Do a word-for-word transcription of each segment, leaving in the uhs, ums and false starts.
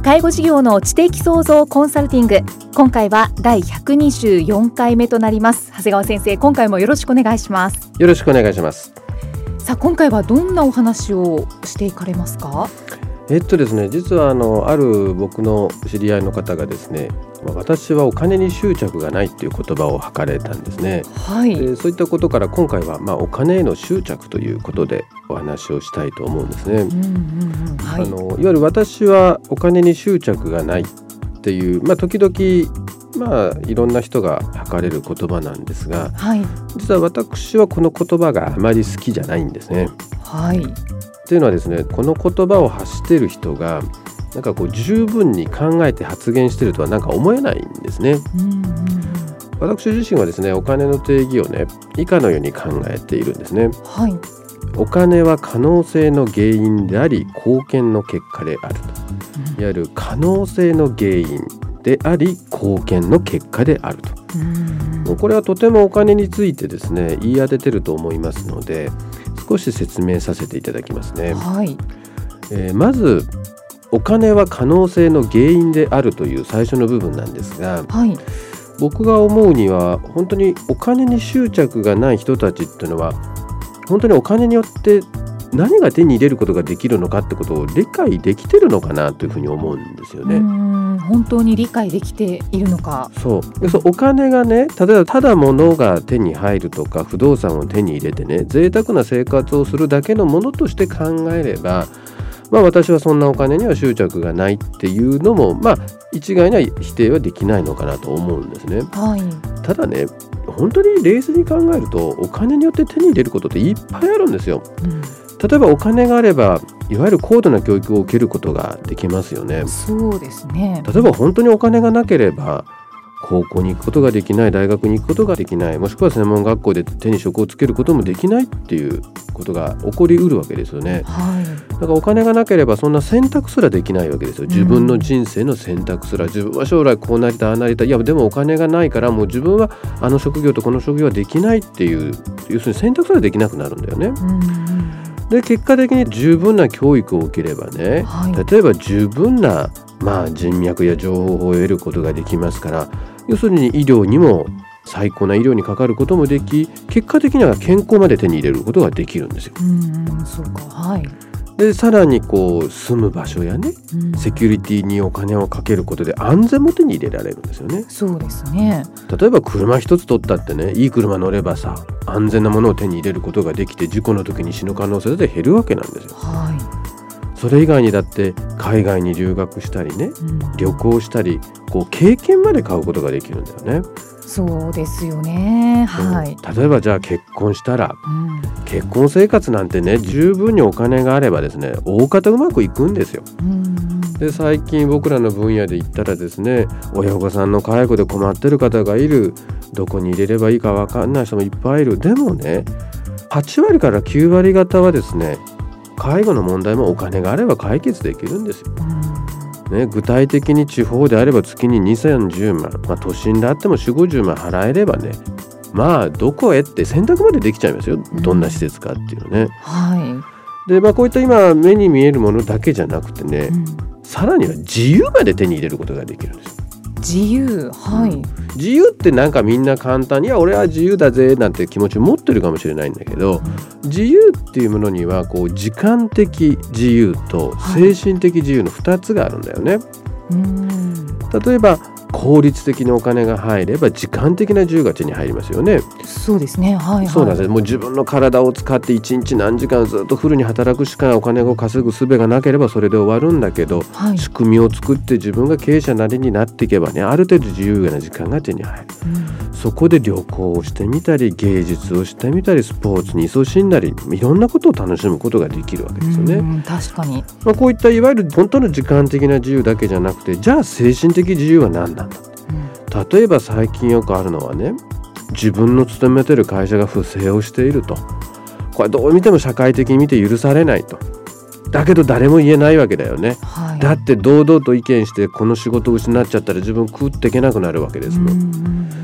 介護事業の知的創造コンサルティング、今回はだいひゃくにじゅうよんかいめとなります。長谷川先生、今回もよろしくお願いします。よろしくお願いします。さあ、今回はどんなお話をしていかれますか？えっとですね、実はあの、ある僕の知り合いの方がですね、私はお金に執着がないという言葉を吐かれたんですね。はい、でそういったことから今回は、まあ、お金への執着ということでお話をしたいと思うんですね。うんうんうん、はい、あのいわゆる私はお金に執着がないっていう、まあ、時々まあ、いろんな人が吐かれる言葉なんですが、はい、実は私はこの言葉があまり好きじゃないんですね。はい、というのはですね、この言葉を発している人がなんかこう十分に考えて発言しているとはなんか思えないんですね。うんうん、私自身はですね、お金の定義をね、以下のように考えているんですね。はい、お金は可能性の原因であり貢献の結果であると、うん、いわゆる可能性の原因であり貢献の結果であると。うん、これはとてもお金についてですね、言い当ててると思いますので、少し説明させていただきますね。はい、えー、まずお金は可能性の原因であるという最初の部分なんですが、はい、僕が思うには本当にお金に執着がない人たちっていうのは、本当にお金によって何が手に入れることができるのかってことを理解できてるのかなというふうに思うんですよね。うん、本当に理解できているのか。そう、そうお金がね、例えばただ物が手に入るとか不動産を手に入れてね、贅沢な生活をするだけのものとして考えれば、まあ、私はそんなお金には執着がないっていうのも、まあ、一概には否定はできないのかなと思うんですね。はい、ただね、本当に冷静に考えるとお金によって手に入れることっていっぱいあるんですよ。うん、例えばお金があればいわゆる高度な教育を受けることができますよね。そうですね。例えば本当にお金がなければ高校に行くことができない、大学に行くことができない、もしくは専門学校で手に職をつけることもできないっていうことが起こりうるわけですよね。はい、だからお金がなければそんな選択すらできないわけですよ。自分の人生の選択すら、うん、自分は将来こうなりたい、ああなりたい、いやでもお金がないからもう自分はあの職業とこの職業はできないっていう、要するに選択すらできなくなるんだよね。うんで結果的に十分な教育を受ければね、はい、例えば十分な、まあ、人脈や情報を得ることができますから、要するに医療にも最高な医療にかかることもでき、結果的には健康まで手に入れることができるんですよ。うん、そうか。はい、でさらにこう住む場所やね、うん、セキュリティにお金をかけることで安全も手に入れられるんですよね。そうですね。例えば車一つ取ったってね、いい車乗ればさ、安全なものを手に入れることができて、事故の時に死ぬ可能性で減るわけなんですよ。はい、それ以外にだって海外に留学したりね、うん、旅行したり、こう経験まで買うことができるんだよね。そうですよね。はい、うん、例えばじゃあ結婚したら、うん、結婚生活なんてね、十分にお金があればですね、大方うまくいくんですよ。うん、で最近僕らの分野で言ったらですね、親御さんの介護で困ってる方がいる、どこに入れればいいか分かんない人もいっぱいいる。でもね、はちわりからきゅうわり方はですね、介護の問題もお金があれば解決できるんですよ。うんね、具体的に地方であれば月ににせんじゅうまん、まあ、都心であってもよんじゅうごじゅうまん払えればね、まあどこへって選択までできちゃいますよ。どんな施設かっていうのね。うん、はい、で、まあ、こういった今目に見えるものだけじゃなくてね、うん、さらには自由まで手に入れることができるんですよ。自由、はい、うん、自由ってなんかみんな簡単に、いや俺は自由だぜなんて気持ち持ってるかもしれないんだけど、うん、自由っていうものにはこう時間的自由と精神的自由のふたつがあるんだよね。はい、うん、例えば効率的にお金が入れば時間的な自由が手に入りますよね。そうですね、はいはい、そうなんです。もう自分の体を使っていちにち何時間ずっとフルに働くしかお金を稼ぐ術がなければそれで終わるんだけど、はい、仕組みを作って自分が経営者なりになっていけばね、ある程度自由な時間が手に入る、うん、そこで旅行をしてみたり芸術をしてみたりスポーツに勤しんだりいろんなことを楽しむことができるわけですよね。うん、確かに、まあ、こういったいわゆる本当の時間的な自由だけじゃなくて、じゃあ精神的自由は何なんだ、うん、例えば最近よくあるのはね、自分の勤めてる会社が不正をしていると、これどう見ても社会的に見て許されないと、だけど誰も言えないわけだよね、はい、だって堂々と意見してこの仕事を失っちゃったら自分食っていけなくなるわけですもん、う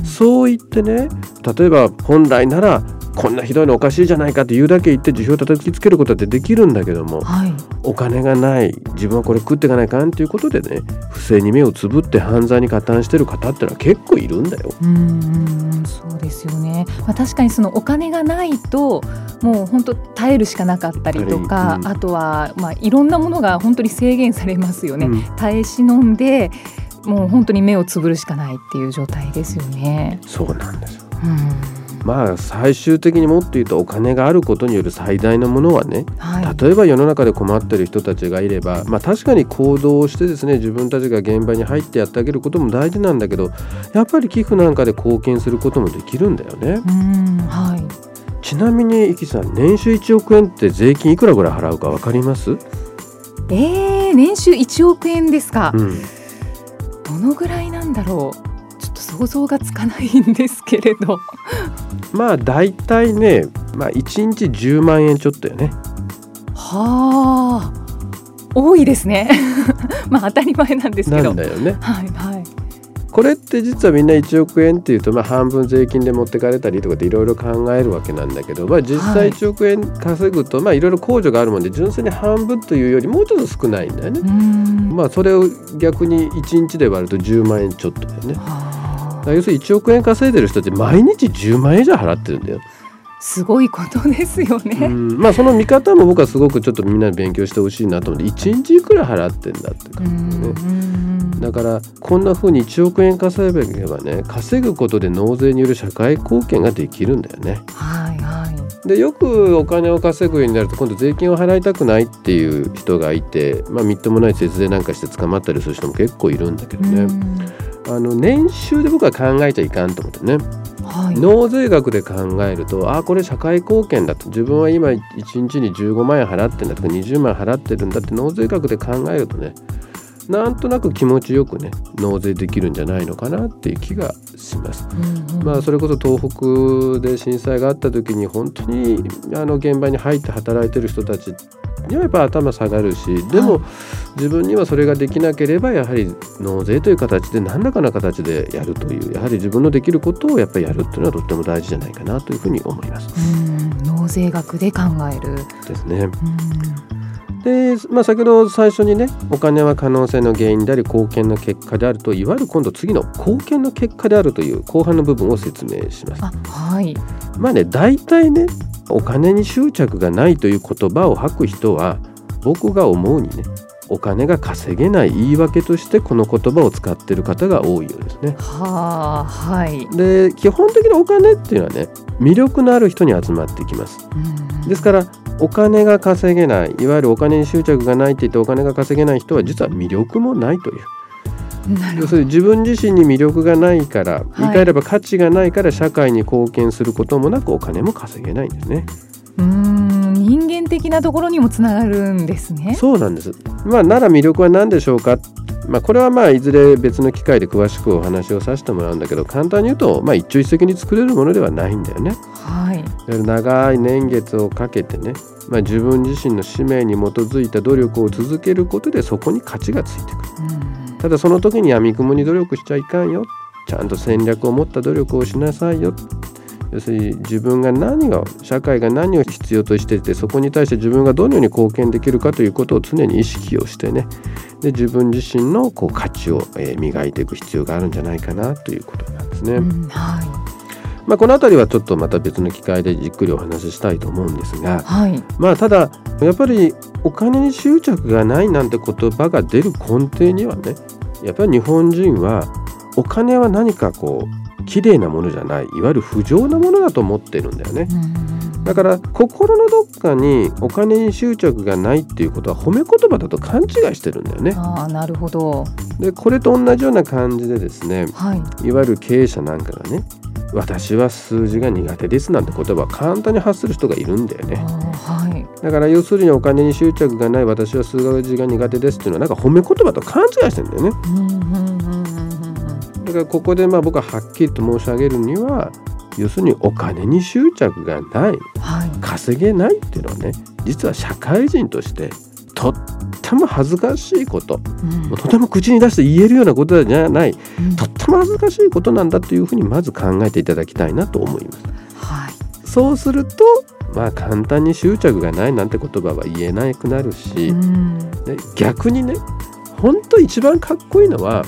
ん、そう言ってね、例えば本来ならこんなひどいのおかしいじゃないかって言うだけ言って辞表を叩きつけることってできるんだけども、はい、お金がない自分はこれ食っていかないかんということでね、不正に目をつぶって犯罪に加担してる方ってのは結構いるんだよ。うーん、そうですよね、まあ、確かにそのお金がないともう本当耐えるしかなかったりとか、うん、あとはまあいろんなものが本当に制限されますよね、うん、耐え忍んでもう本当に目をつぶるしかないっていう状態ですよね。そうなんですよ、うん、まあ、最終的にもっと言うとお金があることによる最大のものはね、はい、例えば世の中で困っている人たちがいれば、まあ、確かに行動をしてですね、自分たちが現場に入ってやってあげることも大事なんだけど、やっぱり寄付なんかで貢献することもできるんだよね。うん、はい、ちなみにイキさん、年収いちおくえんって税金いくらぐらい払うか分かります？えー、年収いちおくえんですか、うん、どのぐらいなんだろう、想像がつかないんですけれどまあだいたいね、まあ、いちにちじゅうまんえんちょっとよね。はあ、多いですねまあ当たり前なんですけど、なんだよね、はいはい、これって実はみんないちおくえんっていうと、まあ半分税金で持ってかれたりとかでいろいろ考えるわけなんだけど、まあ、実際いちおくえん稼ぐとまあいろいろ控除があるもんで純粋に半分というよりもうちょっと少ないんだよね。うん、まあそれを逆にいちにちで割るとじゅうまんえんちょっとだよね。はあ、要するにいちおくえん稼いでる人って毎日じゅうまんえん以上払ってるんだよ。すごいことですよね。うん、まあ、その見方も僕はすごくちょっとみんな勉強してほしいなと思って、いちにちいくら払ってんだって感じね。うん、だからこんな風にいちおくえん稼げばね、稼ぐことで納税による社会貢献ができるんだよね。はいはい、でよくお金を稼ぐようになると今度税金を払いたくないっていう人がいて、まあ、みっともない節税なんかして捕まったりする人も結構いるんだけどね。あの年収で僕は考えちゃいかんと思ってね、はい、納税額で考えると、あ、これ社会貢献だと、自分は今いちにちにじゅうごまんえん払ってるんだとかにじゅうまん払ってるんだって納税額で考えるとね、なんとなく気持ちよくね納税できるんじゃないのかなっていう気がします。うんうん、まあ、それこそ東北で震災があった時に本当にあの現場に入って働いてる人たちにはやっぱ頭下がるし、でも自分にはそれができなければやはり納税という形で何らかの形でやるという、やはり自分のできることをやっぱりやるっていうのはとっても大事じゃないかなというふうに思います。うん、納税額で考えるですね。うん、でまあ、先ほど最初にね、お金は可能性の原因であり貢献の結果であると、いわゆる今度次の貢献の結果であるという後半の部分を説明します。あ、はい、まあね、大体ね、お金に執着がないという言葉を吐く人は、僕が思うにね、お金が稼げない言い訳としてこの言葉を使っている方が多いようですね。はあ、はい。で、基本的にお金っていうのはね、魅力のある人に集まってきます。うん、ですからお金が稼げない、いわゆるお金に執着がないって言ってお金が稼げない人は実は魅力もないという。要するに自分自身に魅力がないから、はい、言い換えれば価値がないから社会に貢献することもなくお金も稼げないんですね。うーん、人間的なところにもつながるんですね。そうなんです。まあ、なら魅力は何でしょうか。まあ、これはまあいずれ別の機会で詳しくお話をさせてもらうんだけど、簡単に言うとまあ一朝一夕に作れるものではないんだよね。はい、長い年月をかけてね、まあ、自分自身の使命に基づいた努力を続けることでそこに価値がついてくる。うん、ただその時に闇雲に努力しちゃいかんよ、ちゃんと戦略を持った努力をしなさいよ、要するに自分が何を、社会が何を必要としていて、そこに対して自分がどのように貢献できるかということを常に意識をしてね、で自分自身のこう価値を磨いていく必要があるんじゃないかなということなんですね。うん、はい、まあ、このあたりはちょっとまた別の機会でじっくりお話ししたいと思うんですが、はい、まあ、ただやっぱりお金に執着がないなんて言葉が出る根底にはね、やっぱり日本人はおお金は何かこう綺麗なものじゃない、いわゆる不浄なものだと思ってるんだよね。だから心のどっかにお金に執着がないっていうことは褒め言葉だと勘違いしてるんだよね。ああ、なるほど。でこれと同じような感じでですね、はい、いわゆる経営者なんかがね、私は数字が苦手ですなんて言葉を簡単に発する人がいるんだよね。はい、だから要するにお金に執着がない、私は数字が苦手ですっていうのはなんか褒め言葉と勘違いしてるんだよね。だからここでまあ僕ははっきりと申し上げるには、要するにお金に執着がない、はい、稼げないっていうのはね、実は社会人としてとっても恥ずかしいこと、うん、とても口に出して言えるようなことじゃない、うん、とっても恥ずかしいことなんだというふうにまず考えていただきたいなと思います。はい、そうすると、まあ、簡単に執着がないなんて言葉は言えなくなるし、うん、で逆にね、本当一番かっこいいのは、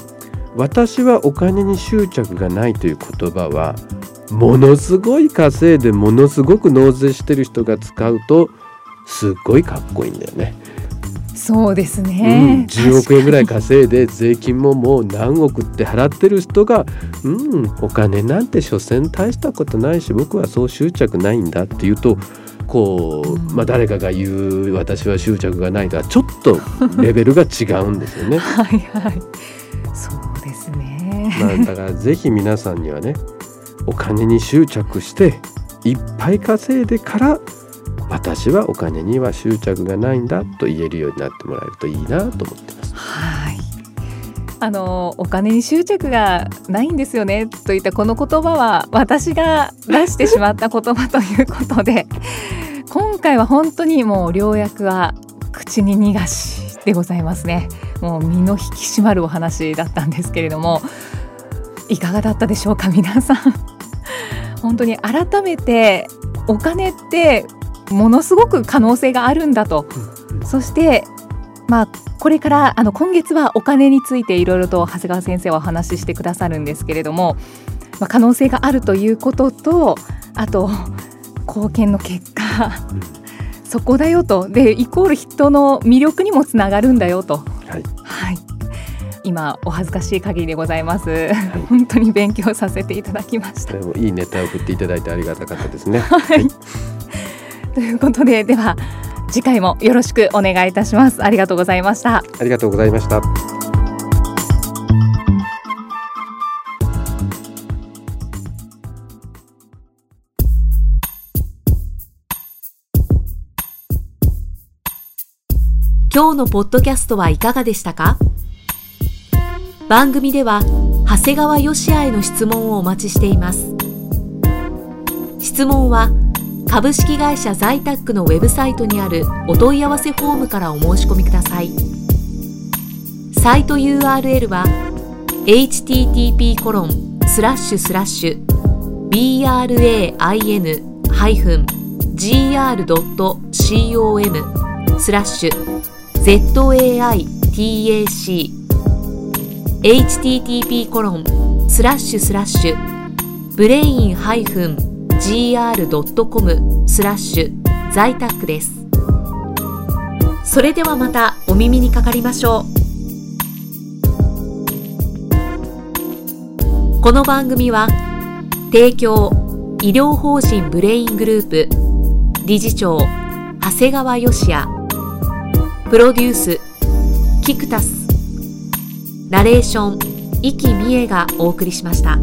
私はお金に執着がないという言葉はものすごい稼いでものすごく納税してる人が使うとすっごいかっこいいんだよね。そうですね、うん、じゅうおくえんぐらい稼いで税金ももう何億って払ってる人が、うん、お金なんて所詮大したことないし、僕はそう執着ないんだっていうと、こう、まあ、誰かが言う私は執着がないとはちょっとレベルが違うんですよね。はいはい、そうですね。まあ、だからぜひ皆さんにはね、お金に執着していっぱい稼いでから、私はお金には執着がないんだと言えるようになってもらえるといいなと思ってます。はい、あのお金に執着がないんですよねといったこの言葉は私が出してしまった言葉ということで今回は本当にもう良薬は口に逃がしでございますね。もう身の引き締まるお話だったんですけれども、いかがだったでしょうか皆さん。本当に改めてお金ってものすごく可能性があるんだと、そして、まあ、これからあの今月はお金についていろいろと長谷川先生はお話ししてくださるんですけれども、まあ、可能性があるということと、あと貢献の結果そこだよと、でイコール人の魅力にもつながるんだよと。はい、はい、今お恥ずかしい限りでございます。はい、本当に勉強させていただきました。いいネタを送っていただいてありがたかったですね。はいということで、では次回もよろしくお願いいたします。ありがとうございました。ありがとうございました。今日のポッドキャストはいかがでしたか？番組では長谷川よしあへの質問をお待ちしています。質問は株式会社ザイタックのウェブサイトにあるお問い合わせフォームからお申し込みください。サイト ユーアールエル は エイチティーティーピーコロンスラッシュスラッシュビーアールエーアイエヌハイフンジーアールドットコムスラッシュゼットエーアイティーエーシー エイチティーティーピーコロンスラッシュスラッシュブレインハイフンジーアールドットコムスラッシュ在宅 です。それではまたお耳にかかりましょう。この番組は提供医療法人ブレイングループ理事長長谷川義也、プロデュースキクタス、ナレーション生きみえがお送りしました。